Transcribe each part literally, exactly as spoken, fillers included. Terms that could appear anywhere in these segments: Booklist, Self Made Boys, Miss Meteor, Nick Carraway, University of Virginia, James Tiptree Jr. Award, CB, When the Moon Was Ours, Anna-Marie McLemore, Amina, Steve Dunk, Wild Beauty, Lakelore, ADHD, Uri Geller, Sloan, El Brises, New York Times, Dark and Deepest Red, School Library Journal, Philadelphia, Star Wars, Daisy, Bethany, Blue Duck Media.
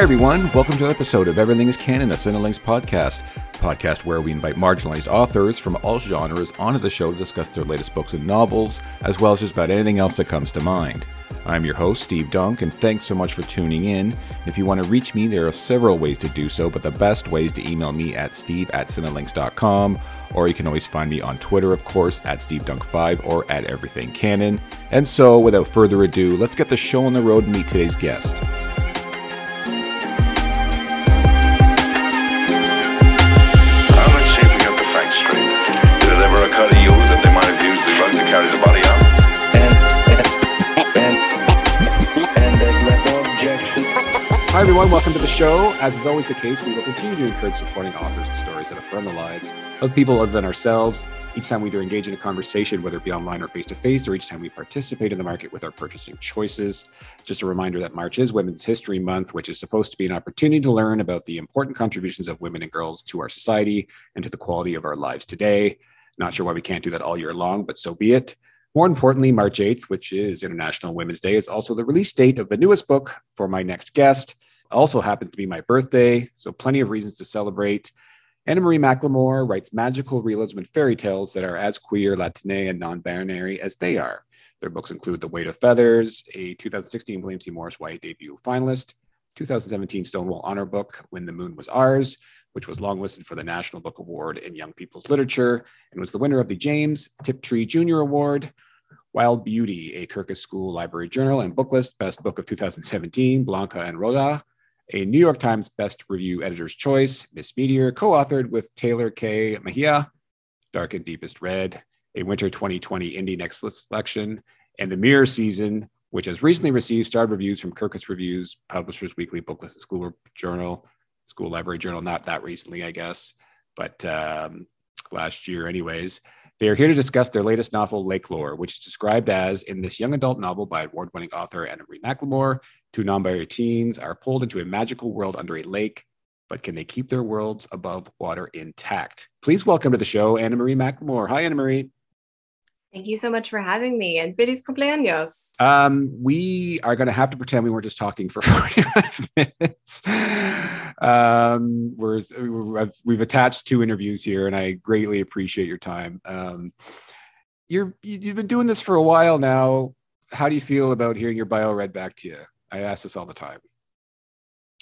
Hi, everyone. Welcome to an episode of Everything is Canon, a Cinelinx podcast, a podcast where we invite marginalized authors from all genres onto the show to discuss their latest books and novels, as well as just about anything else that comes to mind. I'm your host, Steve Dunk, and thanks so much for tuning in. If you want to reach me, there are several ways to do so, but the best way is to email me at steve at cinelinx dot com, or you can always find me on Twitter, of course, at steve dunk five or at everythingcanon. And so, without further ado, let's get the show on the road and meet today's guest. Hi everyone, welcome to the show. As is always the case, we will continue to encourage supporting authors and stories that affirm the lives of people other than ourselves. Each time we either engage in a conversation, whether it be online or face-to-face, or each time we participate in the market with our purchasing choices. Just a reminder that March is Women's History Month, which is supposed to be an opportunity to learn about the important contributions of women and girls to our society and to the quality of our lives today. Not sure why we can't do that all year long, but so be it. More importantly, March eighth, which is International Women's Day, is also the release date of the newest book for my next guest. Also happens to be my birthday, so plenty of reasons to celebrate. Anna-Marie McLemore writes magical realism and fairy tales that are as queer, Latinx, and non-binary as they are. Their books include The Weight of Feathers, a two thousand sixteen William C. Morris Y A debut finalist, two thousand seventeen Stonewall Honor Book, When the Moon Was Ours, which was longlisted for the National Book Award in Young People's Literature, and was the winner of the James Tiptree Junior Award. Wild Beauty, a Kirkus School Library Journal and Booklist Best Book of two thousand seventeen, Blanca and Roja, a New York Times Best Review Editor's Choice, Miss Meteor, co-authored with Taylor K. Mejia, Dark and Deepest Red, a Winter twenty twenty Indie Next List selection, and The Mirror Season, which has recently received starred reviews from Kirkus Reviews, Publishers Weekly, Booklist, and School Journal, School Library Journal, not that recently, I guess, but um, last year anyways. They are here to discuss their latest novel, Lakelore, which is described as, in this young adult novel by award-winning author Anna-Marie McLemore, two non-binary teens are pulled into a magical world under a lake, but can they keep their worlds above water intact? Please welcome to the show, Anna-Marie McLemore. Hi, Anna-Marie. Thank you so much for having me, and feliz cumpleaños. Um, we are going to have to pretend we weren't just talking for forty-five minutes. Um, we're, we're, we've attached two interviews here, and I greatly appreciate your time. Um, you're, you've been doing this for a while now. How do you feel about hearing your bio read back to you? I ask this all the time.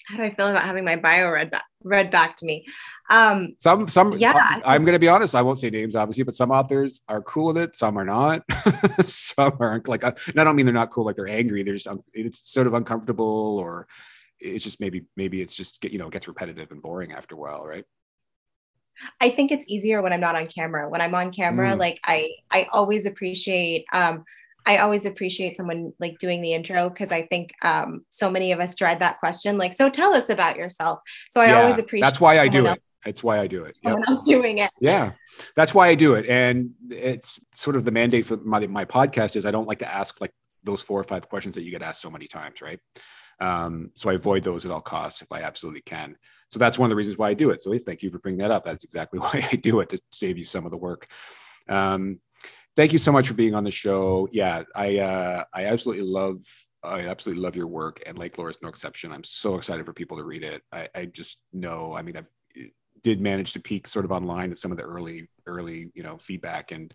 How do I feel about having my bio read back, read back to me? Um, some, some, yeah. Some, I'm going to be honest. I won't say names, obviously, but some authors are cool with it. Some are not. Some aren't. Like, and I don't mean they're not cool. Like they're angry. They're just. It's sort of uncomfortable, or it's just maybe, maybe it's just you know it gets repetitive and boring after a while, right? I think it's easier when I'm not on camera. When I'm on camera, mm. like I, I always appreciate. Um, I always appreciate someone like doing the intro, because I think um, so many of us dread that question. Like, so tell us about yourself. So I yeah, always appreciate that's why I do it. That's why I do it. Someone yep. else doing it. Yeah, that's why I do it. And it's sort of the mandate for my, my podcast is I don't like to ask like those four or five questions that you get asked so many times. Right. Um, so I avoid those at all costs if I absolutely can. So that's one of the reasons why I do it. So thank you for bringing that up. That's exactly why I do it, to save you some of the work. Um, Thank you so much for being on the show. Yeah, I uh, I absolutely love I absolutely love your work, and Lakelore is no exception. I'm so excited for people to read it. I, I just know. I mean, I did manage to peek sort of online at some of the early early you know feedback, and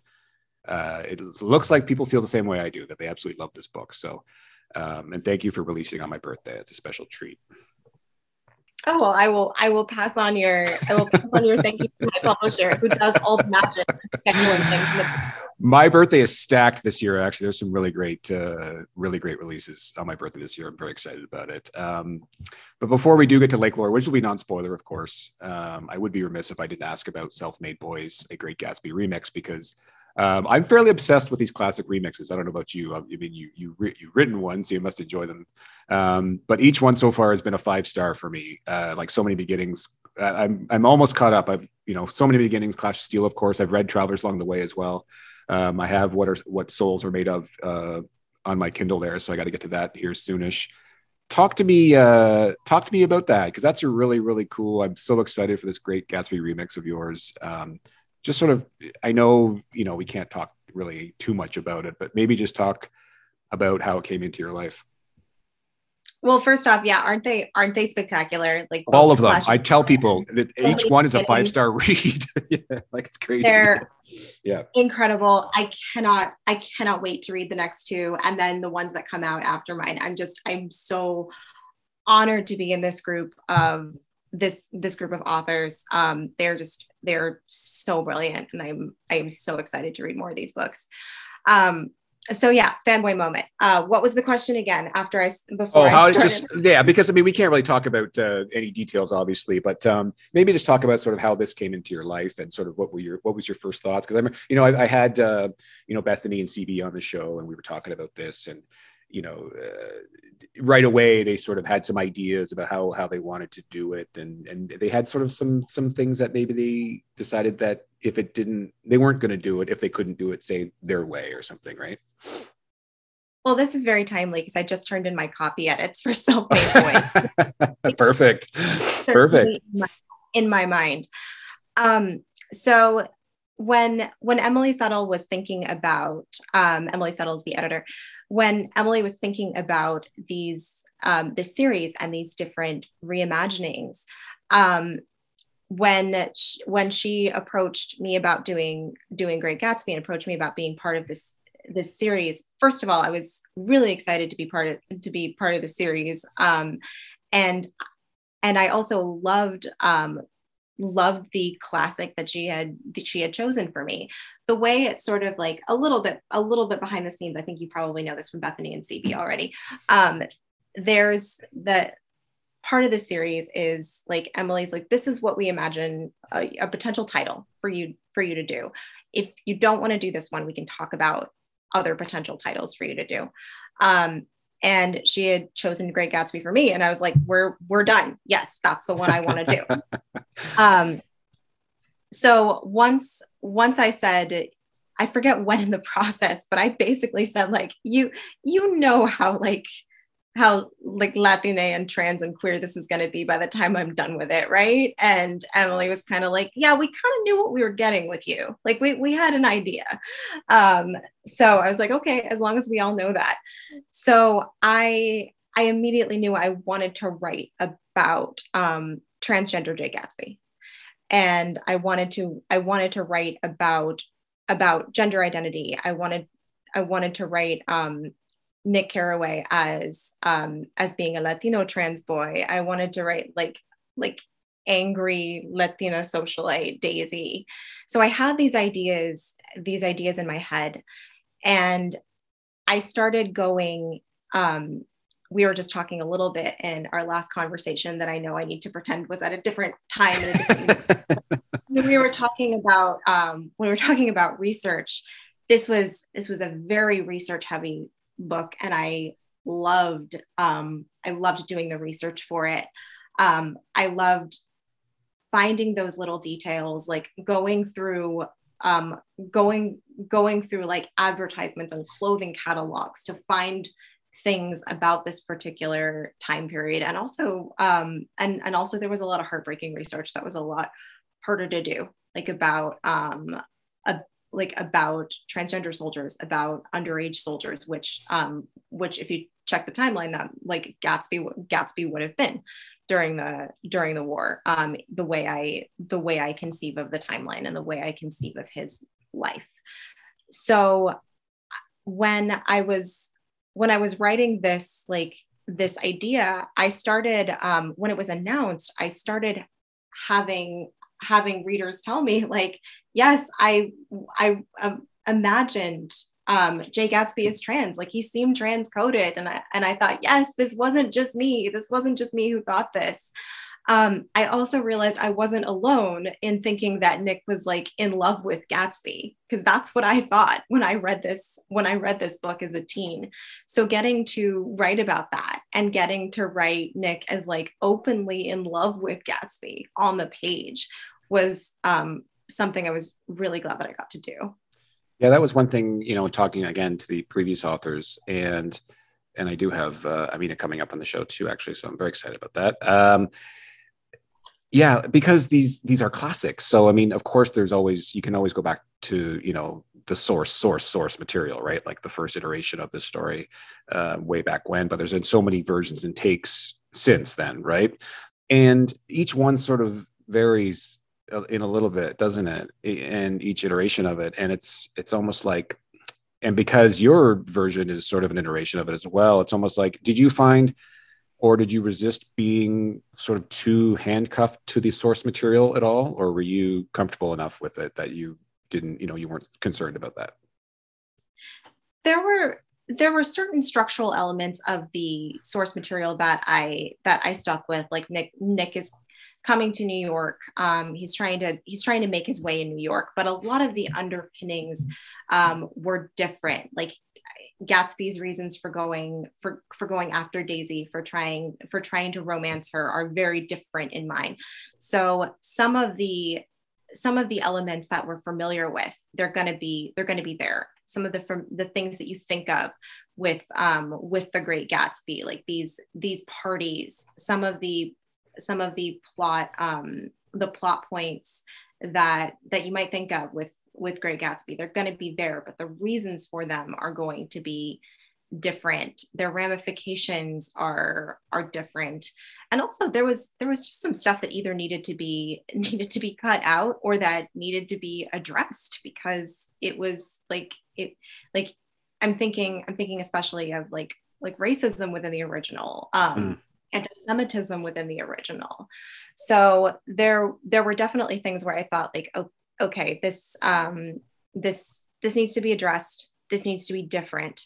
uh, it looks like people feel the same way I do, that they absolutely love this book. So, um, and thank you for releasing on my birthday. It's a special treat. Oh, well, I will. I will pass on your. I will pass on your thank you to my publisher, who does all the magic scheduling things. My birthday is stacked this year. Actually, there's some really great, uh, really great releases on my birthday this year. I'm very excited about it. Um, but before we do get to Lakelore, which will be non-spoiler, of course, um, I would be remiss if I didn't ask about Self Made Boys, a Great Gatsby remix, because um, I'm fairly obsessed with these classic remixes. I don't know about you. I mean, you you you've written one, so you must enjoy them. Um, but each one so far has been a five star for me. Uh, like so many beginnings, I'm I'm almost caught up. I've you know so many beginnings, Clash of Steel, of course. I've read Travelers Along the Way as well. Um, I have what are what souls are made of uh, on my Kindle there, so I got to get to that here soonish. Talk to me, uh, talk to me about that, because that's a really really cool. I'm so excited for this Great Gatsby remix of yours. Um, just sort of, I know you know we can't talk really too much about it, but maybe just talk about how it came into your life. Well, first off, yeah, aren't they aren't they spectacular? Like all of them. I tell people that each one is a five-star read. Yeah, like it's crazy. They're yeah. incredible. I cannot I cannot wait to read the next two and then the ones that come out after mine. I'm just I'm so honored to be in this group of this this group of authors. Um, they're just they're so brilliant, and I'm I am so excited to read more of these books. Um, So yeah, fanboy moment. Uh, what was the question again? After I before oh, how I started, just, yeah, because I mean we can't really talk about uh, any details, obviously, but um, maybe just talk about sort of how this came into your life and sort of what were your what was your first thoughts? Because I'm you know I, I had uh, you know Bethany and C B on the show and we were talking about this and you know uh, right away they sort of had some ideas about how how they wanted to do it and and they had sort of some some things that maybe they decided that. If it didn't, they weren't going to do it if they couldn't do it, say, their way or something, right? Well, this is very timely because I just turned in my copy edits for Self Made Boys. Perfect. Perfect. In my, in my mind. Um, so when when Emily Settle was thinking about, um, Emily Settle is the editor, when Emily was thinking about these, um, this series and these different reimaginings, um, when she, when she approached me about doing doing Great Gatsby and approached me about being part of this this series, first of all, I was really excited to be part of to be part of the series, um, and and I also loved um, loved the classic that she had that she had chosen for me. The way it's sort of like a little bit a little bit behind the scenes. I think you probably know this from Bethany and C B already. Um, there's the part of the series is like Emily's like, this is what we imagine a, a potential title for you for you to do. If you don't want to do this one, we can talk about other potential titles for you to do. Um, and she had chosen Great Gatsby for me, and I was like, we're we're done. Yes, that's the one I want to do. um, so once once I said, I forget when in the process, but I basically said like, you you know how like. how like Latine and trans and queer this is going to be by the time I'm done with it, right? And Emily was kind of like, yeah, we kind of knew what we were getting with you. Like we we had an idea. Um, so I was like, okay, as long as we all know that. So I I immediately knew I wanted to write about um, transgender Jay Gatsby. And I wanted to I wanted to write about about gender identity. I wanted I wanted to write um, Nick Carraway as um, as being a Latino trans boy. I wanted to write like like angry Latina socialite Daisy. So I had these ideas these ideas in my head, and I started going. Um, we were just talking a little bit in our last conversation that I know I need to pretend was at a different time. A different when we were talking about um, when we were talking about research, this was this was a very research heavy book, and I loved um I loved doing the research for it. um I loved finding those little details, like going through um going going through like advertisements and clothing catalogs to find things about this particular time period, and also um and and also there was a lot of heartbreaking research that was a lot harder to do, like about um a like about transgender soldiers, about underage soldiers, which, um, which if you check the timeline, that like Gatsby, Gatsby would have been during the during the war. Um, the way I the way I conceive of the timeline and the way I conceive of his life. So when I was when I was writing this like this idea, I started um, when it was announced, I started having having readers tell me like, yes, I I um, imagined um, Jay Gatsby as trans. Like he seemed trans coded, and I and I thought, yes, this wasn't just me. This wasn't just me who thought this. Um, I also realized I wasn't alone in thinking that Nick was like in love with Gatsby, because that's what I thought when I read this when I read this book as a teen. So getting to write about that and getting to write Nick as like openly in love with Gatsby on the page was. Um, something I was really glad that I got to do. Yeah, that was one thing, you know, talking again to the previous authors, and and I do have uh, Amina coming up on the show too, actually, so I'm very excited about that. Um, Yeah, because these these are classics. So, I mean, of course, there's always, you can always go back to, you know, the source, source, source material, right? Like the first iteration of this story uh, way back when, but there's been so many versions and takes since then, right? And each one sort of varies in a little bit, doesn't it? And each iteration of it. And it's it's almost like, and because your version is sort of an iteration of it as well, it's almost like, did you find, or did you resist being sort of too handcuffed to the source material at all? Or were you comfortable enough with it that you didn't, you know, you weren't concerned about that? There were, there were certain structural elements of the source material that I, that I stuck with. Like Nick, Nick is coming to New York. Um, he's trying to, he's trying to make his way in New York, but a lot of the underpinnings um, were different. Like, Gatsby's reasons for going for, for going after Daisy, for trying for trying to romance her, are very different in mine. So some of the some of the elements that we're familiar with, they're gonna be they're gonna be there. Some of the from the things that you think of with um with the Great Gatsby, like these these parties, some of the some of the plot um the plot points that that you might think of with with Great Gatsby, they're going to be there, but the reasons for them are going to be different. Their ramifications are are different, and also there was there was just some stuff that either needed to be needed to be cut out or that needed to be addressed, because it was like it like I'm thinking I'm thinking especially of like like racism within the original. Um, mm. Anti-Semitism within the original. So there there were definitely things where I thought like, oh, okay, this um, this this needs to be addressed. This needs to be different.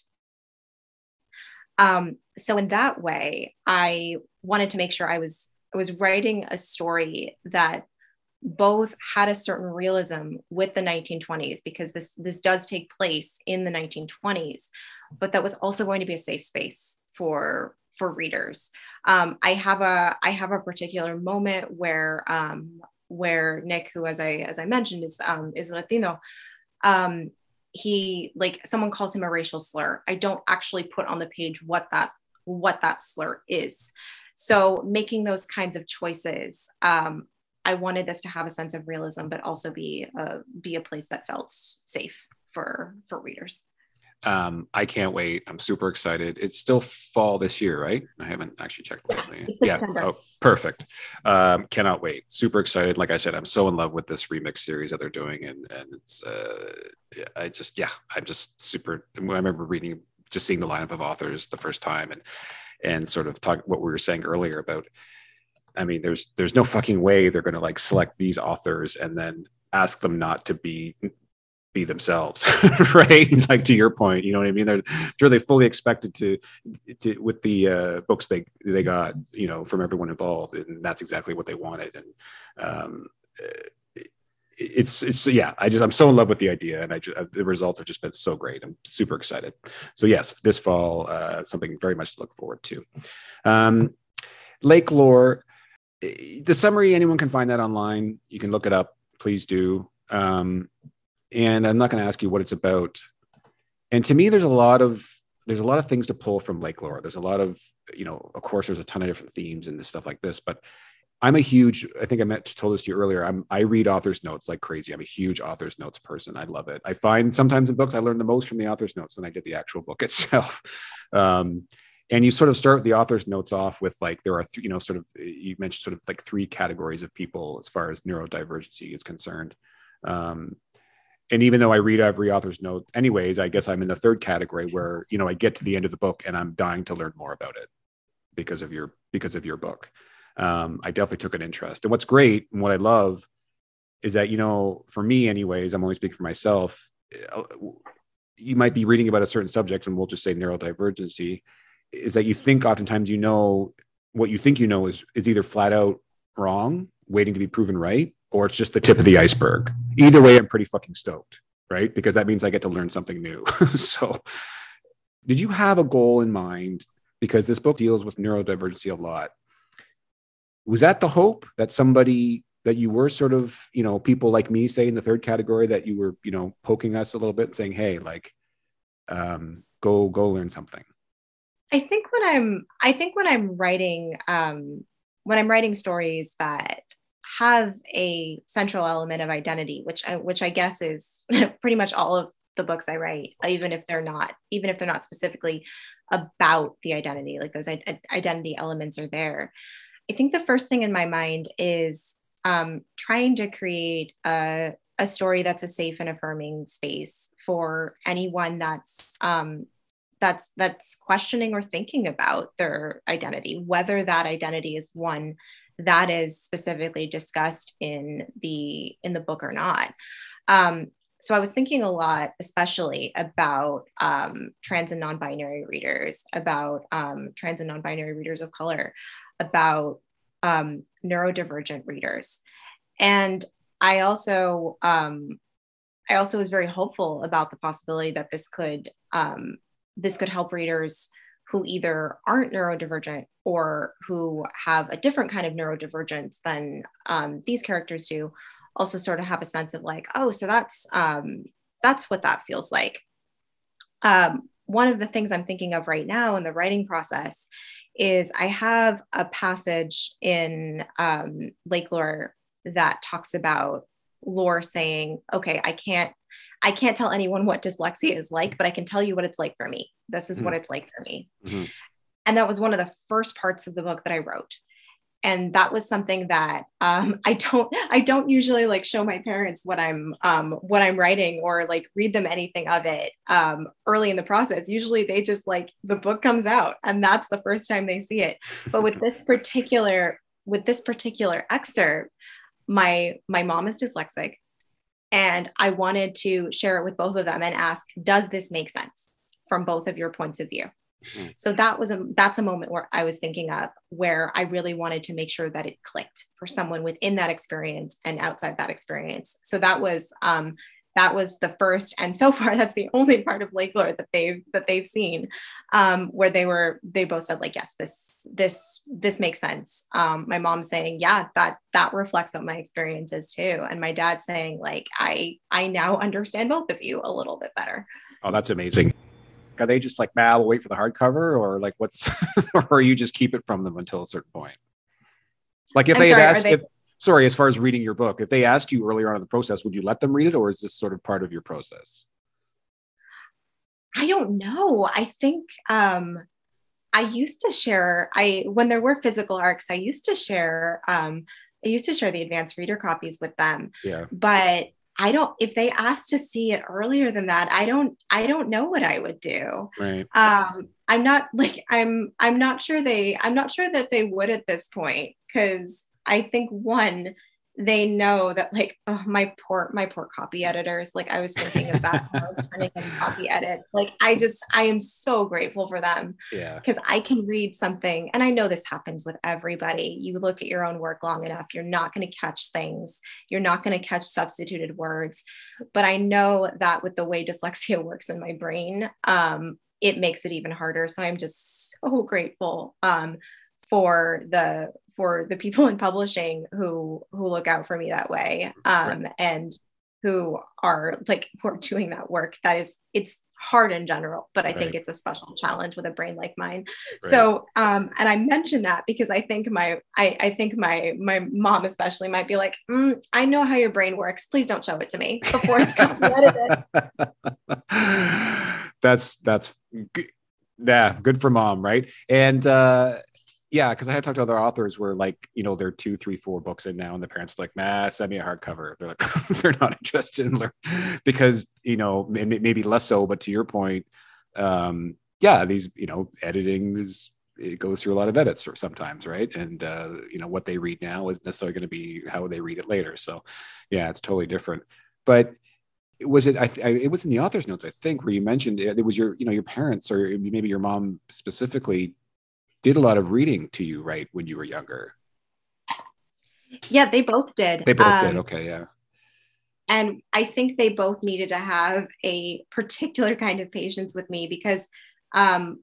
Um, so in that way, I wanted to make sure I was I was writing a story that both had a certain realism with the nineteen twenties, because this this does take place in the nineteen twenties, but that was also going to be a safe space for for readers. Um, I have a I have a particular moment where. Um, where Nick, who, as I, as I mentioned, is, um, is Latino. Um, he, like, someone calls him a racial slur. I don't actually put on the page what that, what that slur is. So making those kinds of choices, um, I wanted this to have a sense of realism, but also be, uh, be a place that felt safe for, for readers. Um, I can't wait. I'm super excited. It's still fall this year, right? I haven't actually checked lately. Yeah. Oh, perfect. Um, cannot wait. Super excited. Like I said, I'm so in love with this remix series that they're doing. And, and it's, uh, I just, yeah, I'm just super, I remember reading, just seeing the lineup of authors the first time and, and sort of talk what we were saying earlier about, I mean, there's, there's no fucking way they're going to like select these authors and then ask them not to be be themselves, right? Like, to your point, you know what I mean? They're sure they fully expected to, to with the uh, books they they got, you know, from everyone involved, and that's exactly what they wanted. And um, it's it's yeah, I just I'm so in love with the idea, and I just, the results have just been so great. I'm super excited. So yes, this fall, uh, something very much to look forward to. Um, Lakelore, the summary, anyone can find that online. You can look it up. Please do. Um, And I'm not going to ask you what it's about. And to me, there's a lot of there's a lot of things to pull from Lakelore. There's a lot of, you know, of course, there's a ton of different themes and this stuff like this. But I'm a huge, I think I meant to told this to you earlier. I'm I read author's notes like crazy. I'm a huge author's notes person. I love it. I find sometimes in books I learn the most from the author's notes than I did the actual book itself. Um, and you sort of start the author's notes off with like there are three, you know, sort of you mentioned sort of like three categories of people as far as neurodivergency is concerned. Um, And even though I read every author's note anyways, I guess I'm in the third category where, you know, I get to the end of the book and I'm dying to learn more about it because of your, because of your book. Um, I definitely took an interest. And what's great and what I love is that, you know, for me anyways, I'm only speaking for myself. You might be reading about a certain subject, and we'll just say neurodivergency, is that you think oftentimes, you know, what you think you know is, is either flat out wrong, waiting to be proven right, or it's just the tip of the iceberg. Either way, I'm pretty fucking stoked, right? Because that means I get to learn something new. So did you have a goal in mind? Because this book deals with neurodivergency a lot. Was that the hope that somebody, that you were sort of, you know, people like me say in the third category, that you were, you know, poking us a little bit and saying, hey, like, um, go, go learn something? I think when I'm, I think when I'm writing, um, when I'm writing stories that have a central element of identity, which I, which I guess is pretty much all of the books I write, even if they're not, even if they're not specifically about the identity, like those I- identity elements are there. I think the first thing in my mind is um, trying to create a, a story that's a safe and affirming space for anyone that's um, that's that's questioning or thinking about their identity, whether that identity is one that is specifically discussed in the in the book or not. Um, So I was thinking a lot, especially about um, trans and non-binary readers, about um, trans and non-binary readers of color, about um, neurodivergent readers. And I also, um, I also was very hopeful about the possibility that this could, um, this could help readers who either aren't neurodivergent or who have a different kind of neurodivergence than um, these characters do, also sort of have a sense of like, oh, so that's um, that's what that feels like. Um, one of the things I'm thinking of right now in the writing process is I have a passage in um, Lakelore that talks about Lore saying, okay, I can't, I can't tell anyone what dyslexia is like, but I can tell you what it's like for me. This is mm-hmm. what it's like for me. Mm-hmm. And that was one of the first parts of the book that I wrote. And that was something that um, I don't, I don't usually like show my parents what I'm, um, what I'm writing or like read them anything of it um, early in the process. Usually they just like the book comes out and that's the first time they see it. But with this particular, with this particular excerpt, my, my mom is dyslexic and I wanted to share it with both of them and ask, does this make sense from both of your points of view? Mm-hmm. So that was a, that's a moment where I was thinking of where I really wanted to make sure that it clicked for someone within that experience and outside that experience. So that was, um, that was the first. And so far, that's the only part of Lakelore that they've, that they've seen, um, where they were, they both said like, yes, this, this, this makes sense. Um, my mom saying, yeah, that, that reflects what my experience is too. And my dad saying like, I, I now understand both of you a little bit better. Oh, that's amazing. Are they just like, nah, we'll wait for the hardcover or like what's, or you just keep it from them until a certain point? Like if they asked, they... sorry, as far as reading your book, if they asked you earlier on in the process, would you let them read it or is this sort of part of your process? I don't know. I think um, I used to share, I, when there were physical arcs, I used to share, um, I used to share the advanced reader copies with them, yeah. but I don't, if they asked to see it earlier than that, I don't, I don't know what I would do. Right. Um, I'm not like, I'm, I'm not sure they, I'm not sure that they would at this point. Cause I think one, they know that like, oh, my poor, my poor copy editors. Like I was thinking of that when I was turning in copy edit. Like, I just, I am so grateful for them. Yeah. Cause I can read something and I know this happens with everybody. You look at your own work long enough, you're not going to catch things. You're not going to catch substituted words, but I know that with the way dyslexia works in my brain, um, it makes it even harder. So I'm just so grateful, um, for the, for the people in publishing who, who look out for me that way. Um, right. And who are like, who are doing that work. That is, it's hard in general, but I right. think it's a special challenge with a brain like mine. Right. So, um, and I mention that because I think my, I, I think my, my mom especially might be like, mm, I know how your brain works. Please don't show it to me before it's edited. That's, that's good. Yeah. Good for mom. Right. And, uh, yeah, because I had talked to other authors where, like, you know, they're two, three, four books in now, and the parents are like, nah, send me a hardcover. They're like, they're not interested in learning because, you know, maybe less so. But to your point, um, yeah, these, you know, editing is, it goes through a lot of edits sometimes, right? And, uh, you know, what they read now is necessarily going to be how they read it later. So, yeah, it's totally different. But was it, I, I, it was in the author's notes, I think, where you mentioned it, it was your, you know, your parents or maybe your mom specifically did a lot of reading to you, right, when you were younger? Yeah, they both did. They both um, did. Okay, yeah. And I think they both needed to have a particular kind of patience with me because, um,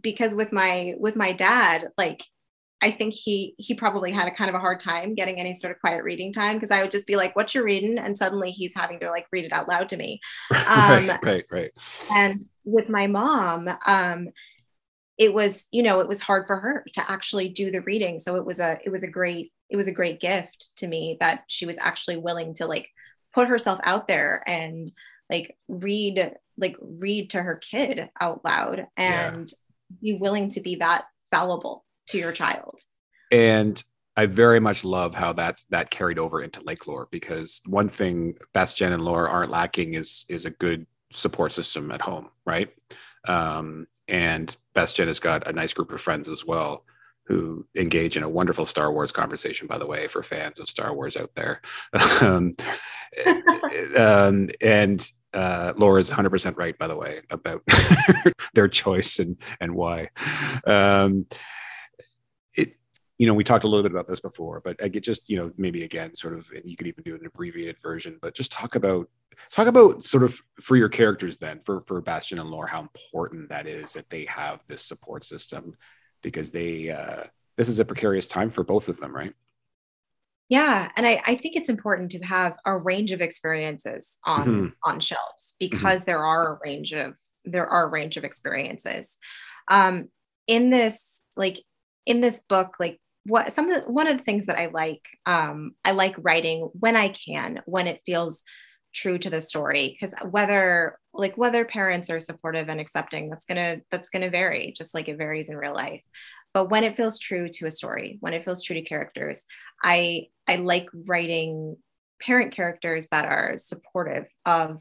because with my with my dad, like I think he he probably had a kind of a hard time getting any sort of quiet reading time because I would just be like, "What you reading?" and suddenly he's having to like read it out loud to me. Um, right, right, right. And with my mom, um. it was, you know, it was hard for her to actually do the reading. So it was a, it was a great, it was a great gift to me that she was actually willing to like put herself out there and like read, like read to her kid out loud and yeah. be willing to be that fallible to your child. And I very much love how that, that carried over into Lakelore, because one thing Bastian and Lore aren't lacking is, is a good support system at home. Right. Um, and Bastian has got a nice group of friends as well who engage in a wonderful Star Wars conversation, by the way, for fans of Star Wars out there. um, um, and uh, Laura is one hundred percent right, by the way, about their choice and, and why. Um, it, you know, we talked a little bit about this before, but I get just, you know, maybe again, sort of, and you could even do an abbreviated version, but just talk about Talk about sort of for your characters then, for, for Bastian and Lore, how important that is that they have this support system, because they uh, this is a precarious time for both of them, right? Yeah, and I, I think it's important to have a range of experiences on mm-hmm. on shelves, because mm-hmm. there are a range of there are a range of experiences um, in this like in this book, like. What some of the, one of the things that I like um, I like writing when I can, when it feels true to the story, because whether like whether parents are supportive and accepting, that's gonna that's gonna vary, just like it varies in real life. But when it feels true to a story, when it feels true to characters, I I like writing parent characters that are supportive of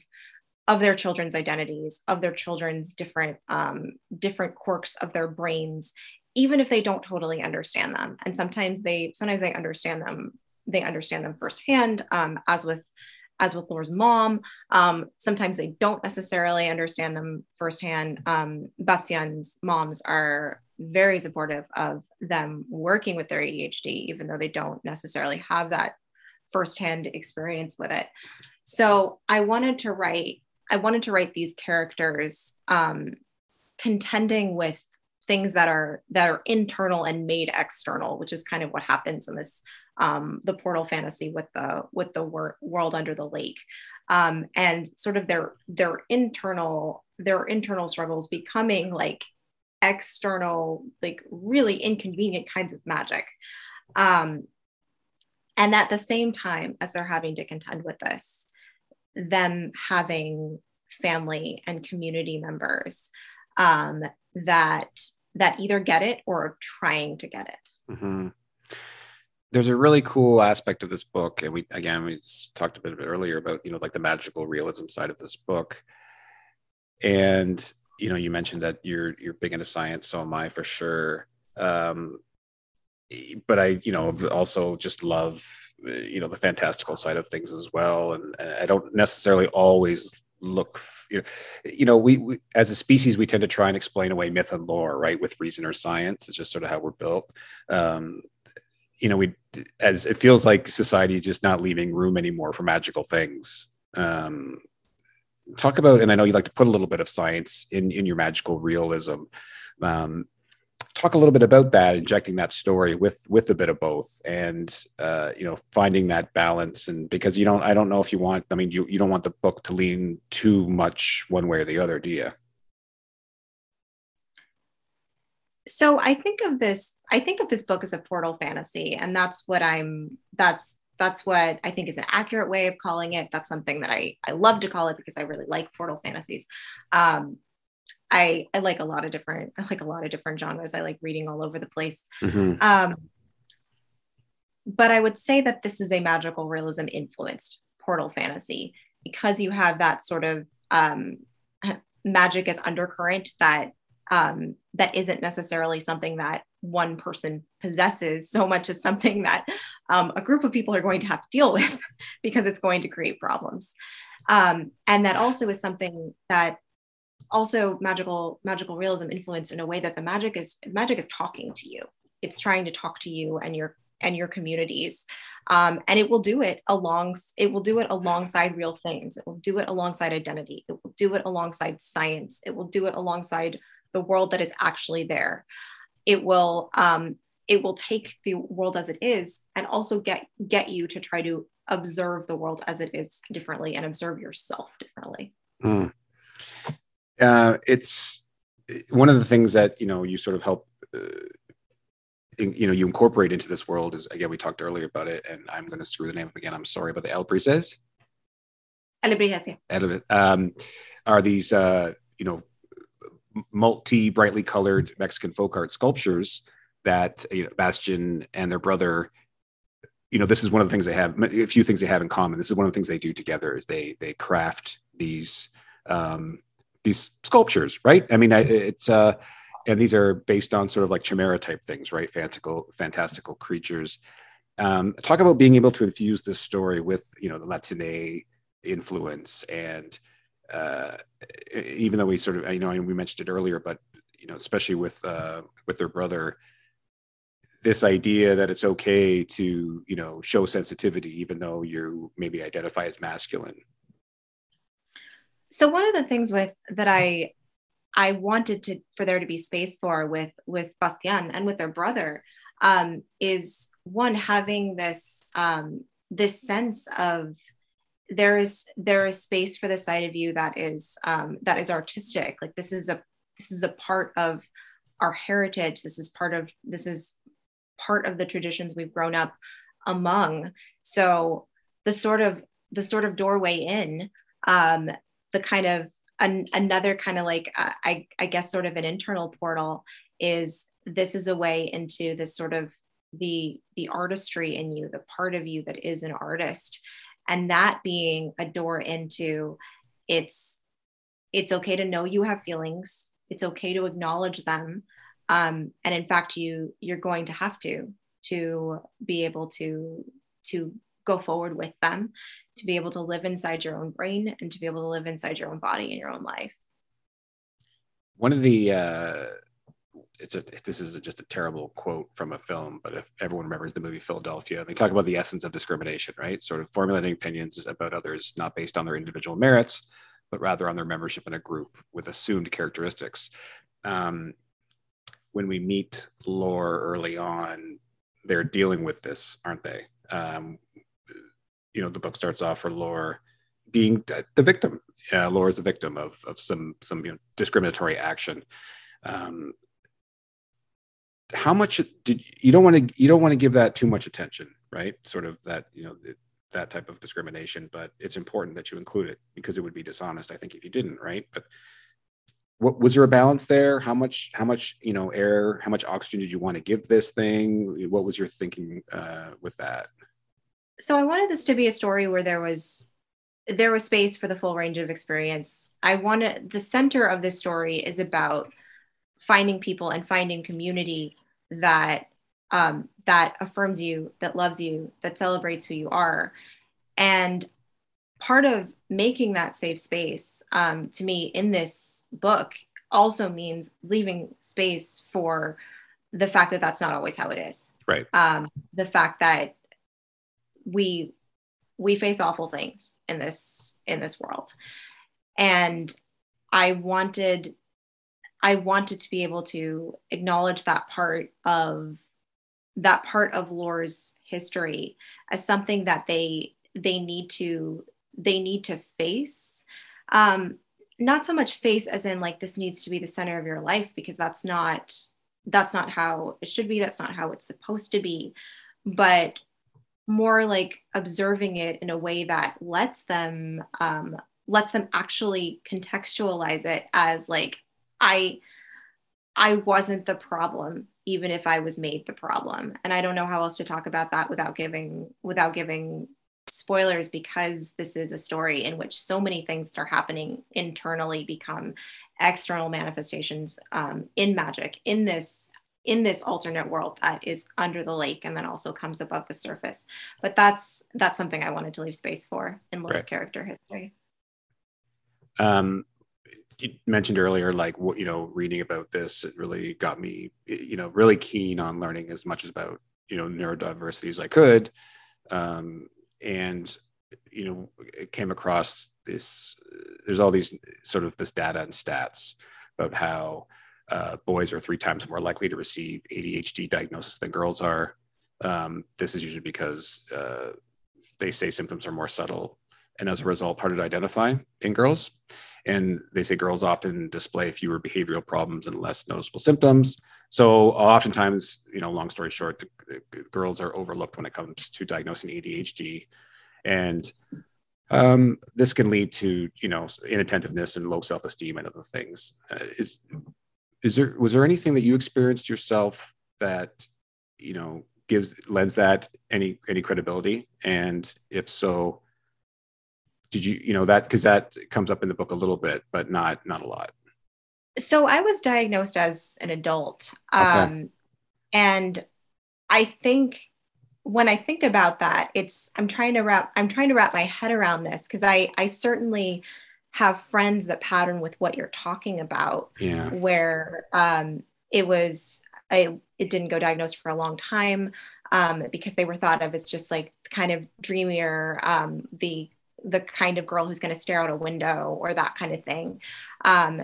of their children's identities, of their children's different um, different quirks of their brains, even if they don't totally understand them. And sometimes they sometimes they understand them they understand them firsthand, um, as with As with Lore's mom, um, sometimes they don't necessarily understand them firsthand. Um, Bastian's moms are very supportive of them working with their A D H D, even though they don't necessarily have that firsthand experience with it. So I wanted to write, I wanted to write these characters um, contending with things that are that are internal and made external, which is kind of what happens in this. Um, the portal fantasy with the with the wor- world under the lake, um, and sort of their their internal their internal struggles becoming like external, like really inconvenient kinds of magic, um, and at the same time as they're having to contend with this, them having family and community members um, that that either get it or are trying to get it. Mm-hmm. There's a really cool aspect of this book. And we, again, we talked a bit earlier about, you know, like the magical realism side of this book. And, you know, you mentioned that you're, you're big into science. So am I, for sure. Um, but I, you know, also just love, you know, the fantastical side of things as well. And I don't necessarily always look, you know, you know we, we as a species, we tend to try and explain away myth and lore, right? With reason or science. It's just sort of how we're built. Um, you know, we, as it feels like society is just not leaving room anymore for magical things. Um, talk about, and I know you like to put a little bit of science in, in your magical realism. Um, talk a little bit about that, injecting that story with, with a bit of both and, uh, you know, finding that balance. And because you don't, I don't know if you want, I mean, you, you don't want the book to lean too much one way or the other, do you? So I think of this, I think of this book as a portal fantasy, and that's what I'm, that's, that's what I think is an accurate way of calling it. That's something that I, I love to call it because I really like portal fantasies. Um, I, I like a lot of different, I like a lot of different genres. I like reading all over the place. Mm-hmm. Um, but I would say that this is a magical realism influenced portal fantasy, because you have that sort of um, magic as undercurrent that um, that isn't necessarily something that one person possesses so much as something that um, a group of people are going to have to deal with because it's going to create problems. Um, and that also is something that also magical, magical realism influenced in a way that the magic is, magic is talking to you. It's trying to talk to you and your, and your communities. Um, and it will do it along, it will do it alongside real things. It will do it alongside identity. It will do it alongside science. It will do it alongside the world that is actually there. It will um, it will take the world as it is, and also get get you to try to observe the world as it is differently, and observe yourself differently. Mm. Uh, it's one of the things that, you know, you sort of help, uh, in, you know, you incorporate into this world is, again, we talked earlier about it, and I'm going to screw the name up again. I'm sorry, but the El Brises? El Brises, yeah. Um, are these, uh, you know, multi brightly colored Mexican folk art sculptures that, you know, Bastian and their brother, you know, this is one of the things they have, a few things they have in common. This is one of the things they do together is they, they craft these, um, these sculptures, right? I mean, I, it's, uh, and these are based on sort of like chimera type things, right? Fantastical, fantastical creatures. Um, talk about being able to infuse this story with, you know, the Latine influence and, uh, even though we sort of, you know, I mean, we mentioned it earlier, but, you know, especially with, uh, with their brother, this idea that it's okay to, you know, show sensitivity, even though you maybe identify as masculine. So one of the things with that I, I wanted to, for there to be space for with, with Bastian and with their brother, um, is one, having this, um, this sense of, there is, there is space for the side of you that is, um, that is artistic. Like this is a, this is a part of our heritage. This is part of, this is part of the traditions we've grown up among. So the sort of, the sort of doorway in, um, the kind of an, another kind of like, uh, I, I guess, sort of an internal portal is this is a way into this sort of the, the artistry in you, the part of you that is an artist. And that being a door into it's, it's okay to know you have feelings. It's okay to acknowledge them. Um, and in fact, you, you're going to have to, to be able to, to go forward with them, to be able to live inside your own brain and to be able to live inside your own body and your own life. One of the, uh, it's a, this is just a terrible quote from a film, but if everyone remembers the movie Philadelphia, they talk about the essence of discrimination, right? Sort of formulating opinions about others, not based on their individual merits, but rather on their membership in a group with assumed characteristics. Um, when we meet Lore early on, they're dealing with this, aren't they? Um, you know, the book starts off for Lore being the victim. Uh, Lore is the victim of of some some you know, discriminatory action. Um, how much did you don't want to you don't want to give that too much attention, right? Sort of that you know that type of discrimination, but it's important that you include it because it would be dishonest, I think, if you didn't, right? But what was there a balance there? How much how much you know air? How much oxygen did you want to give this thing? What was your thinking uh, with that? So I wanted this to be a story where there was there was space for the full range of experience. I wanted the center of this story is about finding people and finding community that um, that affirms you, that loves you, that celebrates who you are. And part of making that safe space um, to me in this book also means leaving space for the fact that that's not always how it is. Right. Um, the fact that we we face awful things in this in this world, and I wanted I wanted to be able to acknowledge that part of that part of Lore's history as something that they they need to they need to face, um, not so much face as in like this needs to be the center of your life because that's not that's not how it should be, that's not how it's supposed to be, but more like observing it in a way that lets them, um, lets them actually contextualize it as like, I, I wasn't the problem, even if I was made the problem. And I don't know how else to talk about that without giving, without giving spoilers, because this is a story in which so many things that are happening internally become external manifestations, um, in magic, in this, in this alternate world that is under the lake and then also comes above the surface. But that's that's something I wanted to leave space for in Lore's right. character history. Um, you mentioned earlier, like, what, you know, reading about this, it really got me, you know, really keen on learning as much about, you know, neurodiversity as I could. Um, and, you know, it came across this, there's all these sort of this data and stats about how, Uh, boys are three times more likely to receive A D H D diagnosis than girls are. Um, this is usually because uh, they say symptoms are more subtle. and as a result, harder to identify in girls. And they say girls often display fewer behavioral problems and less noticeable symptoms. So oftentimes, you know, long story short, the, the girls are overlooked when it comes to diagnosing A D H D. And um, this can lead to, you know, inattentiveness and low self-esteem and other things. Uh, is is there, was there anything that you experienced yourself that, you know, gives, lends that any, any credibility? And if so, did you, you know, that, cause that comes up in the book a little bit, but not, not a lot. So I was diagnosed as an adult. Okay. Um, and I think when I think about that, it's, I'm trying to wrap, I'm trying to wrap my head around this. Cause I, I certainly have friends that pattern with what you're talking about, yeah. where um, it was, I, it didn't go diagnosed for a long time um, because they were thought of as just like kind of dreamier, um, the, the kind of girl who's going to stare out a window or that kind of thing. Um,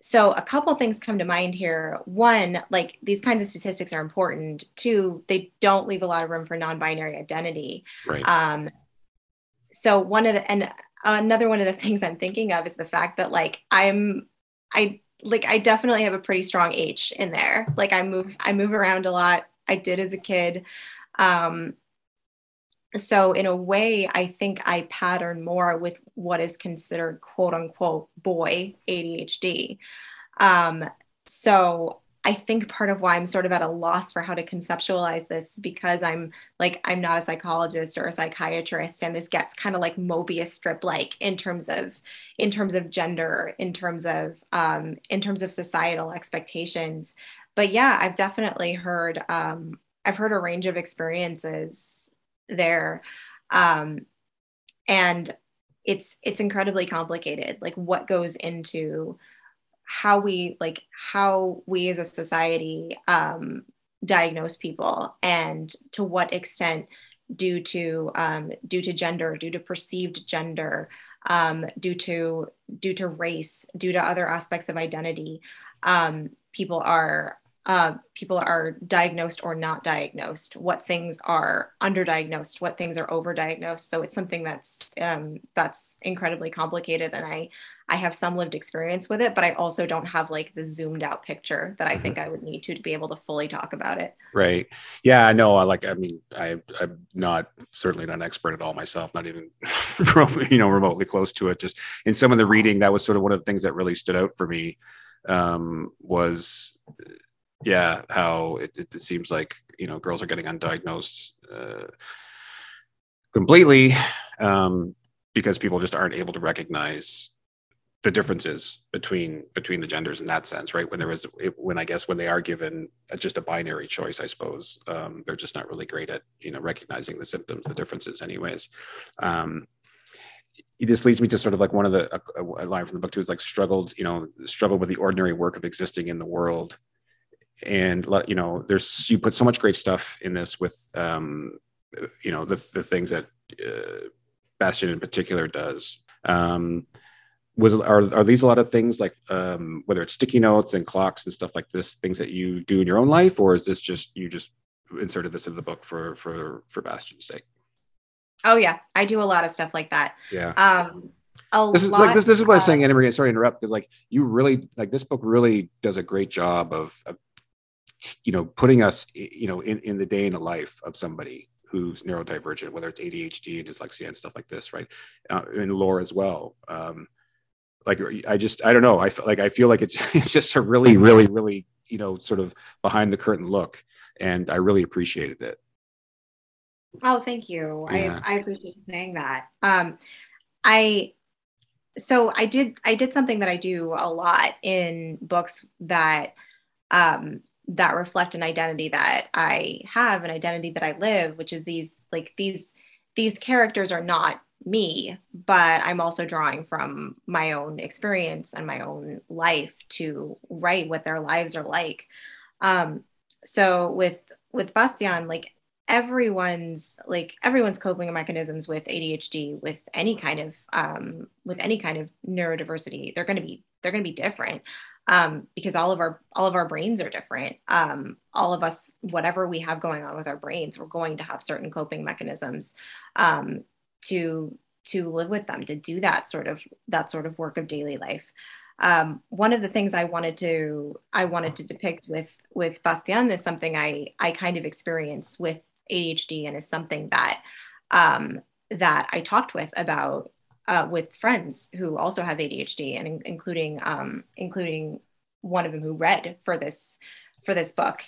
so a couple things come to mind here. One, like these kinds of statistics are important. Two, they don't leave a lot of room for non-binary identity. Right. Um, so one of the, and another one of the things I'm thinking of is the fact that like, I'm, I, like I definitely have a pretty strong H in there. Like I move, I move around a lot. I did as a kid. Um, so in a way, I think I pattern more with what is considered quote unquote boy A D H D. Um, so I think part of why I'm sort of at a loss for how to conceptualize this, because I'm like, I'm not a psychologist or a psychiatrist, and this gets kind of like Mobius strip, like in terms of, in terms of gender, in terms of, um, in terms of societal expectations. But yeah, I've definitely heard, um, I've heard a range of experiences there. Um, and it's, it's incredibly complicated. Like what goes into how we like how we as a society um, diagnose people, and to what extent due to um, due to gender, due to perceived gender, um, due to due to race, due to other aspects of identity, um, people are uh, people are diagnosed or not diagnosed. What things are underdiagnosed? What things are overdiagnosed? So it's something that's um, that's incredibly complicated, and I. I have some lived experience with it, but I also don't have like the zoomed out picture that I mm-hmm. think I would need to, to be able to fully talk about it. Right. Yeah, no, I like, I mean, I, I'm not, certainly not an expert at all myself, not even, you know, remotely close to it. Just in some of the reading, that was sort of one of the things that really stood out for me um, was, yeah, how it, it, it seems like, you know, girls are getting undiagnosed uh, completely um, because people just aren't able to recognize the differences between between the genders in that sense, right? When there is, when I guess when they are given just a binary choice, I suppose um, they're just not really great at you know recognizing the symptoms, the differences, anyways. Um, this leads me to sort of like one of the a, a line from the book too is like struggled, you know, struggled with the ordinary work of existing in the world, and you know, there's you put so much great stuff in this with um, you know the the things that uh, Bastian in particular does. Um, Was are are these a lot of things like um, whether it's sticky notes and clocks and stuff like this, things that you do in your own life, or is this just you just inserted this in the book for for for Bastian's sake? Oh yeah, I do a lot of stuff like that. Yeah. Um, a this is lot, like this. This is what uh, I'm saying, Anna-Marie. Sorry to interrupt, because like you really like this book really does a great job of, of you know putting us you know in, in the day in the life of somebody who's neurodivergent, whether it's A D H D and dyslexia and stuff like this, right? Uh, and Lore as well. Um, Like, I just, I don't know. I feel like, I feel like it's, it's just a really, really, really, you know, sort of behind the curtain look. And I really appreciated it. Oh, thank you. Yeah. I, I appreciate you saying that. Um, I, so I did, I did something that I do a lot in books that, um, that reflect an identity that I have, an identity that I live, which is these, like these, these characters are not me, but I'm also drawing from my own experience and my own life to write what their lives are like. Um, so with, with Bastian, like everyone's, like everyone's coping mechanisms with A D H D, with any kind of, um, with any kind of neurodiversity, they're going to be, they're going to be different. Um, because all of our, all of our brains are different. Um, all of us, whatever we have going on with our brains, we're going to have certain coping mechanisms, um, to to live with them, to do that sort of that sort of work of daily life. Um, one of the things I wanted to I wanted to depict with with Bastian is something I I kind of experienced with A D H D, and is something that um, that I talked with about uh, with friends who also have A D H D, and in, including um, including one of them who read for this for this book.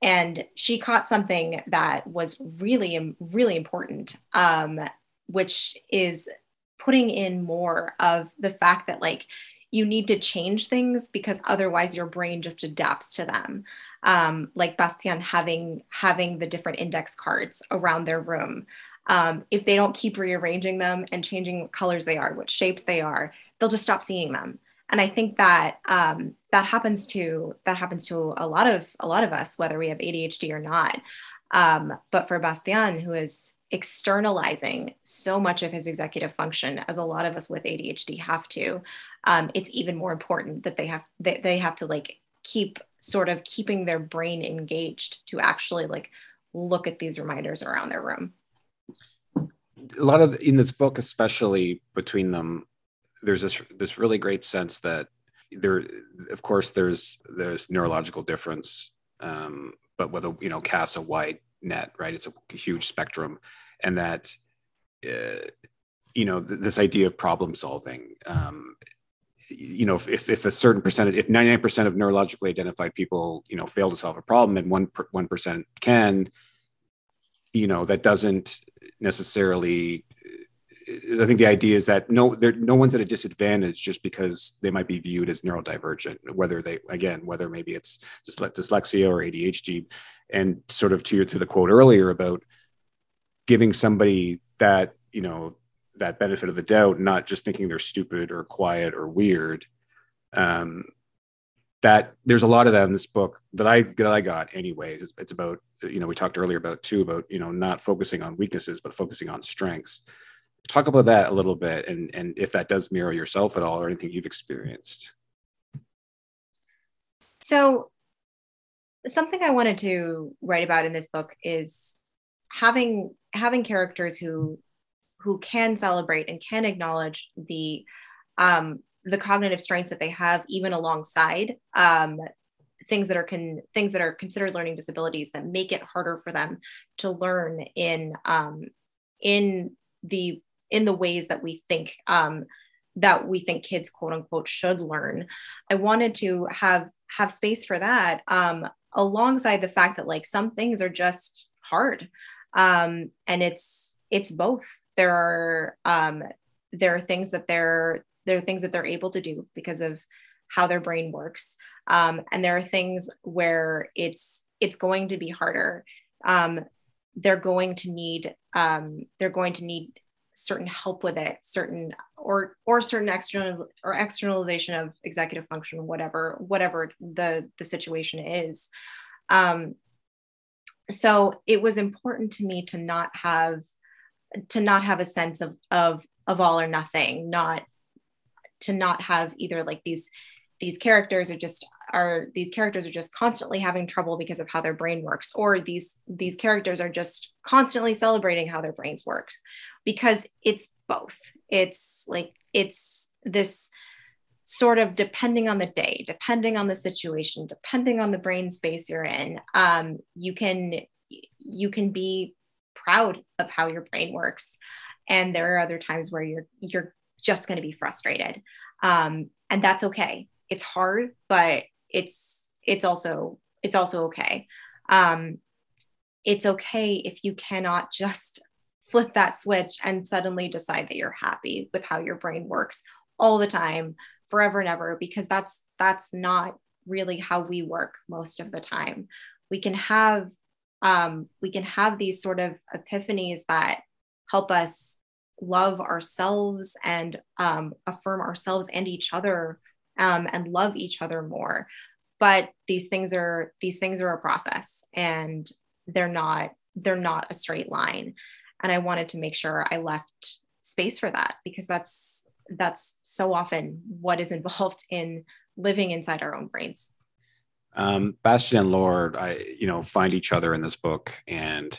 And she caught something that was really, really important, um, which is putting in more of the fact that, like, you need to change things because otherwise your brain just adapts to them. Um, like Bastian having having the different index cards around their room. Um, if they don't keep rearranging them and changing what colors they are, what shapes they are, they'll just stop seeing them. And I think that um, that happens to that happens to a lot of a lot of us, whether we have A D H D or not. Um, but for Bastian, who is externalizing so much of his executive function, as a lot of us with A D H D have to, um, it's even more important that they have they, they have to like keep sort of keeping their brain engaged to actually like look at these reminders around their room. A lot of in this book, especially between them, there's this this really great sense that there, of course, there's this neurological difference, um, but with a, you know, cast a wide net, right? It's a huge spectrum. And that, uh, you know, th- this idea of problem solving, um, you know, if, if a certain percentage, if ninety-nine percent of neurologically identified people, you know, fail to solve a problem and one, one percent can, you know, that doesn't necessarily, I think the idea is that no, there, no one's at a disadvantage just because they might be viewed as neurodivergent, whether they, again, whether maybe it's dyslexia or A D H D, and sort of to your, to the quote earlier about giving somebody that, you know, that benefit of the doubt, not just thinking they're stupid or quiet or weird. Um, that there's a lot of that in this book that I, that I got anyways. It's, it's about, you know, we talked earlier about too, about, you know, not focusing on weaknesses, but focusing on strengths. Talk about that a little bit, and, and if that does mirror yourself at all or anything you've experienced. So something I wanted to write about in this book is having having characters who who can celebrate and can acknowledge the um, the cognitive strengths that they have, even alongside um, things that are con- things that are considered learning disabilities that make it harder for them to learn in um, in the in the ways that we think um, that we think kids, quote unquote, should learn. I wanted to have have space for that, um, alongside the fact that like some things are just hard, um, and it's it's both. There are um, there are things that they're there are things that they're able to do because of how their brain works, um, and there are things where it's it's going to be harder. Um, they're going to need um, they're going to need certain help with it, certain or or certain external or externalization of executive function, whatever whatever the the situation is. Um, so it was important to me to not have to not have a sense of of of all or nothing, not to not have either like these these characters are just are these characters are just constantly having trouble because of how their brain works, or these these characters are just constantly celebrating how their brains work, because it's both. It's like, it's this sort of depending on the day, depending on the situation, depending on the brain space you're in, um, you can you can be proud of how your brain works. And there are other times where you're you're just going to be frustrated. Um, and that's okay. It's hard, but it's it's also it's also okay. Um, it's okay if you cannot just flip that switch and suddenly decide that you're happy with how your brain works all the time, forever and ever, because that's that's not really how we work most of the time. We can have um, we can have these sort of epiphanies that help us love ourselves and um, affirm ourselves and each other. Um, and love each other more, but these things are these things are a process, and they're not they're not a straight line. And I wanted to make sure I left space for that, because that's that's so often what is involved in living inside our own brains. Um, Bastian and Lore, I you know find each other in this book, and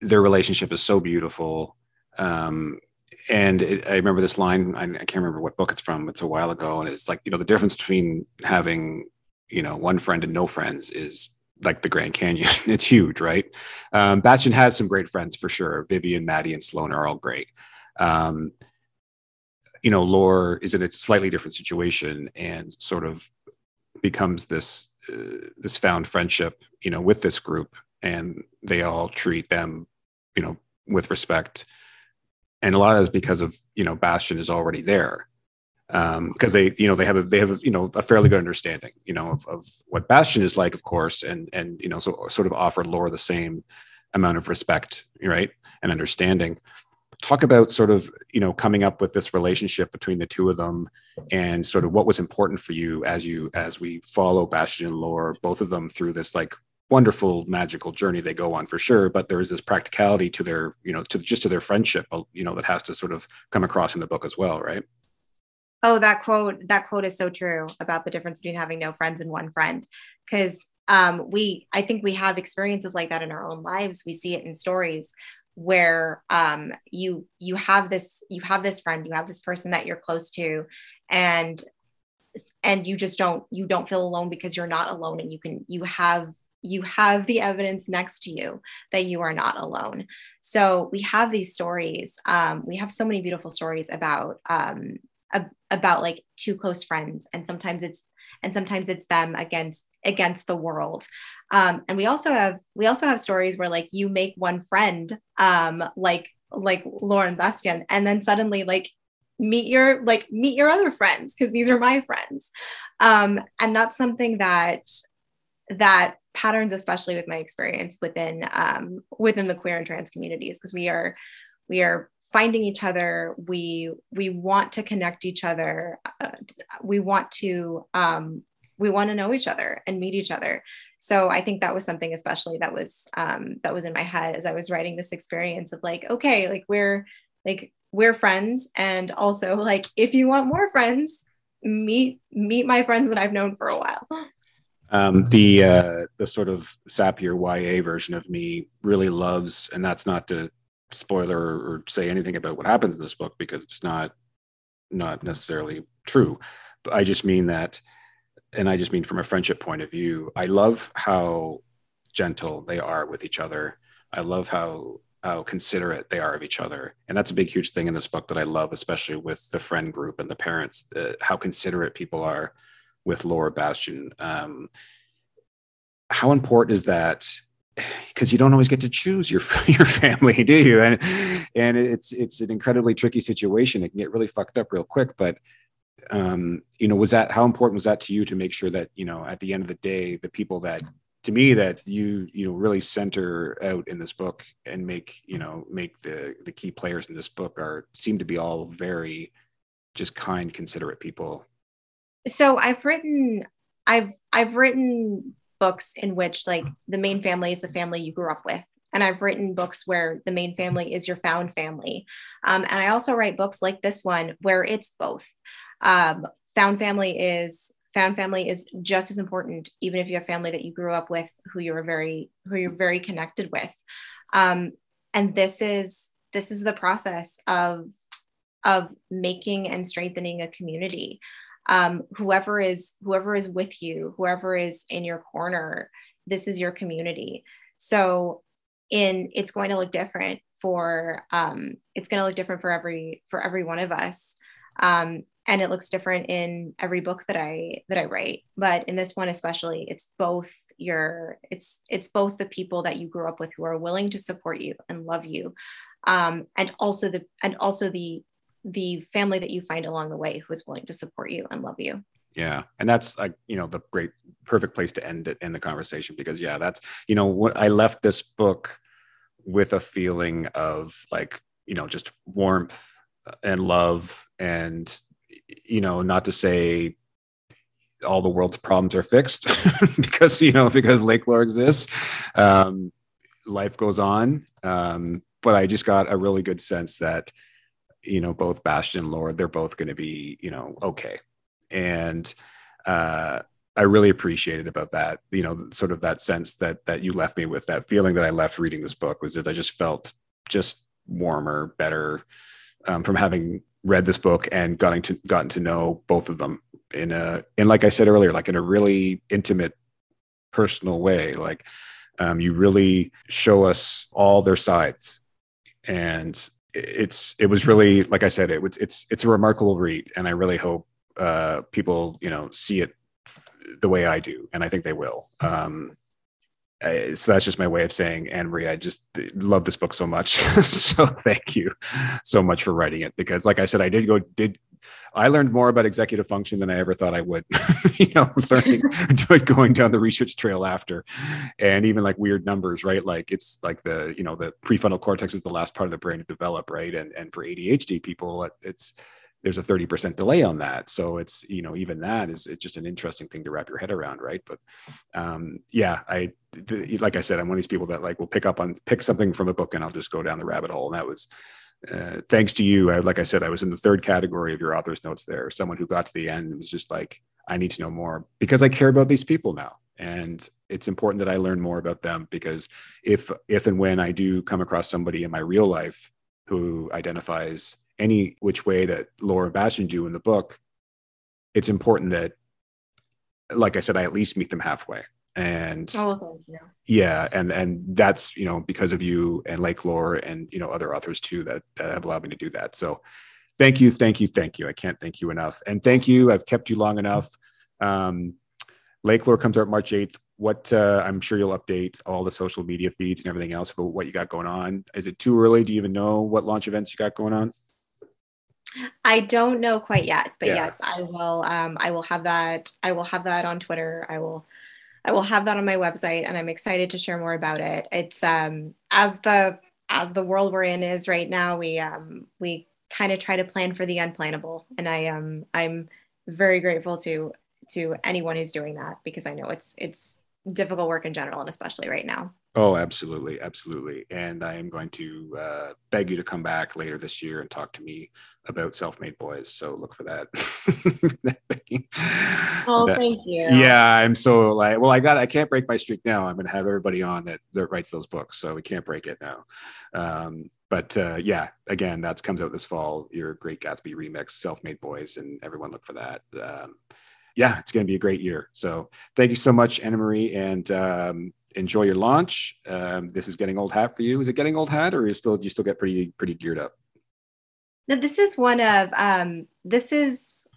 their relationship is so beautiful. Um, And it, I remember this line, I, I can't remember what book it's from. It's a while ago. And it's like, you know, the difference between having, you know, one friend and no friends is like the Grand Canyon. It's huge, right? Um, Bastian has some great friends for sure. Vivian, Maddie, and Sloan are all great. Um, you know, Lore is in a slightly different situation and sort of becomes this, uh, this found friendship, you know, with this group. And they all treat them, you know, with respect. And a lot of that is because of, you know, Bastian is already there. Um, because they, you know, they have a, they have, a, you know, a fairly good understanding, you know, of, of what Bastian is like, of course. And, and, you know, so sort of offer Lore the same amount of respect, right. And understanding. Talk about sort of, you know, coming up with this relationship between the two of them and sort of what was important for you as you, as we follow Bastian and Lore, both of them through this, like, wonderful magical journey they go on for sure, but there is this practicality to their, you know, to just to their friendship, you know, that has to sort of come across in the book as well, right? Oh, that quote, that quote is so true about the difference between having no friends and one friend, because um, we, I think we have experiences like that in our own lives. We see it in stories where um, you you have this you have this friend, you have this person that you're close to, and and you just don't you don't feel alone because you're not alone, and you can you have. you have the evidence next to you that you are not alone. So we have these stories. Um, we have so many beautiful stories about, um, ab- about like two close friends. And sometimes it's, and sometimes it's them against, against the world. Um, and we also have, we also have stories where like you make one friend, um, like, like Lauren Bastian, and then suddenly like, meet your, like meet your other friends. Cause these are my friends. Um, and that's something that, that, patterns, especially with my experience within um, within the queer and trans communities, because we are we are finding each other. We we want to connect each other. Uh, we want to um, we want to know each other and meet each other. So I think that was something, especially that was um, that was in my head as I was writing this experience of like, okay, like we're like we're friends, and also like if you want more friends, meet meet my friends that I've known for a while. Um, the uh, the sort of sappier Y A version of me really loves, and that's not to spoiler or say anything about what happens in this book because it's not not necessarily true. But I just mean that, and I just mean from a friendship point of view, I love how gentle they are with each other. I love how how considerate they are of each other, and that's a big, huge thing in this book that I love, especially with the friend group and the parents. Uh, how considerate people are with Lore, Bastian. Um, how important is that? Because you don't always get to choose your your family, do you? And and it's it's an incredibly tricky situation. It can get really fucked up real quick. But um, you know, was that how important was that to you to make sure that, you know, at the end of the day, the people that to me that you you know really center out in this book and make you know make the the key players in this book are seem to be all very just kind, considerate people. So I've written, I've, I've written books in which like the main family is the family you grew up with. And I've written books where the main family is your found family. Um, and I also write books like this one where it's both. Um, found family is, found family is just as important, even if you have family that you grew up with, who you're very, who you're very connected with. Um, and this is, this is the process of, of making and strengthening a community. Um, whoever is, whoever is with you, whoever is in your corner, this is your community. So in, it's going to look different for, um, it's going to look different for every, for every one of us. Um, and it looks different in every book that I, that I write, but in this one, especially, it's both your, it's, it's both the people that you grew up with who are willing to support you and love you. Um, and also the, and also the, the family that you find along the way who is willing to support you and love you. Yeah. And that's like, you know, the great, perfect place to end it in the conversation, because yeah, that's, you know, what I left this book with a feeling of like, you know, just warmth and love and, you know, not to say all the world's problems are fixed because, you know, because Lakelore exists, um, life goes on. Um, but I just got a really good sense that, you know, both Bastian and Lore, they're both going to be, you know, okay. And uh, I really appreciated about that, you know, sort of that sense that, that you left me with, that feeling that I left reading this book was that I just felt just warmer, better, um, from having read this book and gotten to gotten to know both of them in a, and like I said earlier, like in a really intimate, personal way. Like um, you really show us all their sides, and it's, it was really, like I said, it was, it's, it's a remarkable read. And I really hope uh, people, you know, see it the way I do. And I think they will. Um, I, so that's just my way of saying, Anne-Marie, I just love this book so much. So thank you so much for writing it, because like I said, I did go, did, I learned more about executive function than I ever thought I would, you know, learning, going down the research trail after, and even like weird numbers, right? Like it's like the, you know, the prefrontal cortex is the last part of the brain to develop, right? And and for A D H D people, it's, there's a thirty percent delay on that. So it's, you know, even that is, it's just an interesting thing to wrap your head around. Right. But um, yeah, I, th- like I said, I'm one of these people that like will pick up on, pick something from a book and I'll just go down the rabbit hole. And that was, uh, thanks to you. I, like I said, I was in the third category of your author's notes there. Someone who got to the end and was just like, I need to know more because I care about these people now. And it's important that I learn more about them, because if, if, and when I do come across somebody in my real life who identifies any which way that Lore and Bastian do in the book, it's important that, like I said, I at least meet them halfway. And oh, thank you. Yeah, and and that's, you know, because of you and Lakelore and, you know, other authors too that, that have allowed me to do that. So thank you, thank you, thank you. I can't thank you enough. And thank you, I've kept you long enough. Um, Lakelore comes out March eighth. What uh, I'm sure you'll update all the social media feeds and everything else about what you got going on. Is it too early? Do you even know what launch events you got going on? I don't know quite yet, but yeah. Yes, I will. Um, I will have that. I will have that on Twitter. I will. I will have that on my website, and I'm excited to share more about it. It's um, as the as the world we're in is right now. We um, we kind of try to plan for the unplannable, and I um I'm very grateful to to anyone who's doing that, because I know it's it's difficult work in general, and especially right now. Oh, absolutely. Absolutely. And I am going to uh, beg you to come back later this year and talk to me about Self Made Boys. So look for that. Oh, that, thank you. Yeah. I'm so like, well, I got, I can't break my streak now. I'm going to have everybody on that, that writes those books. So we can't break it now. Um, but uh, yeah, again, that comes out this fall. Your Great Gatsby remix, Self Made Boys, and everyone look for that. Um, yeah, it's going to be a great year. So thank you so much, Anna-Marie. And, um, enjoy your launch. Um, this is getting old hat for you. Is it getting old hat, or is still, do you still get pretty pretty geared up? No, this is one of um, this is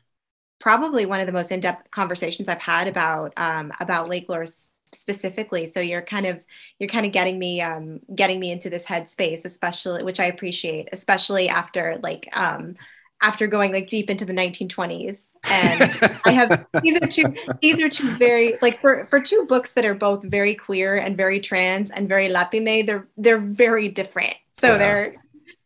probably one of the most in-depth conversations I've had about um, about Lakelore specifically. So you're kind of you're kind of getting me um, getting me into this headspace, especially, which I appreciate, especially after like um, after going like deep into the nineteen twenties. And I have, these are two, these are two very, like for, for two books that are both very queer and very trans and very Latine, they're, they're very different. So yeah. They're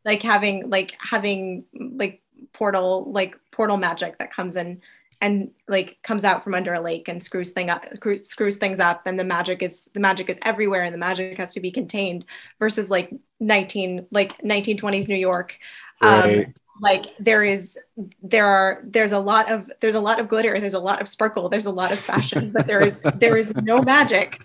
like having, like having like portal, like portal magic that comes in and like comes out from under a lake and screws thing up, screws things up. And the magic is, the magic is everywhere, and the magic has to be contained, versus like nineteen, like nineteen twenties New York. Right. Um, Like there is, there are, there's a lot of, there's a lot of glitter. There's a lot of sparkle. There's a lot of fashion, but there is, there is no magic.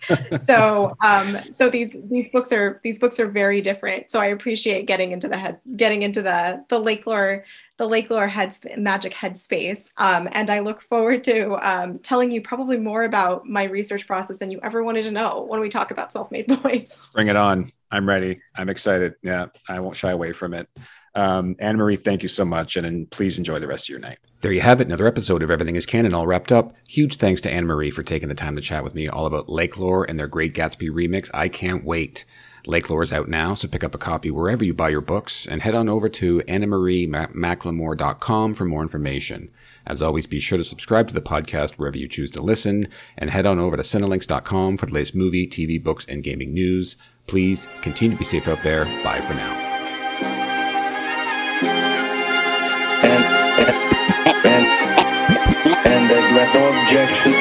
So, um, so these, these books are, these books are very different. So I appreciate getting into the head, getting into the, the Lakelore, the Lakelore head magic headspace. Um, and I look forward to, um, telling you probably more about my research process than you ever wanted to know when we talk about Self Made Boys. Bring it on. I'm ready. I'm excited. Yeah. I won't shy away from it. Um, Anna-Marie, thank you so much, and, and please enjoy the rest of your night. There you have it, another episode of Everything is Canon all wrapped up. Huge thanks to Anna-Marie for taking the time to chat with me all about Lakelore and their Great Gatsby remix. I can't wait. Lakelore is out now, so pick up a copy wherever you buy your books, and head on over to anna marie mclemore dot com for more information. As always, be sure to subscribe to the podcast wherever you choose to listen, and head on over to cinelinx dot com for the latest movie, T V, books, and gaming news. Please continue to be safe out there. Bye for now. And, and, and, and, and there's less objections.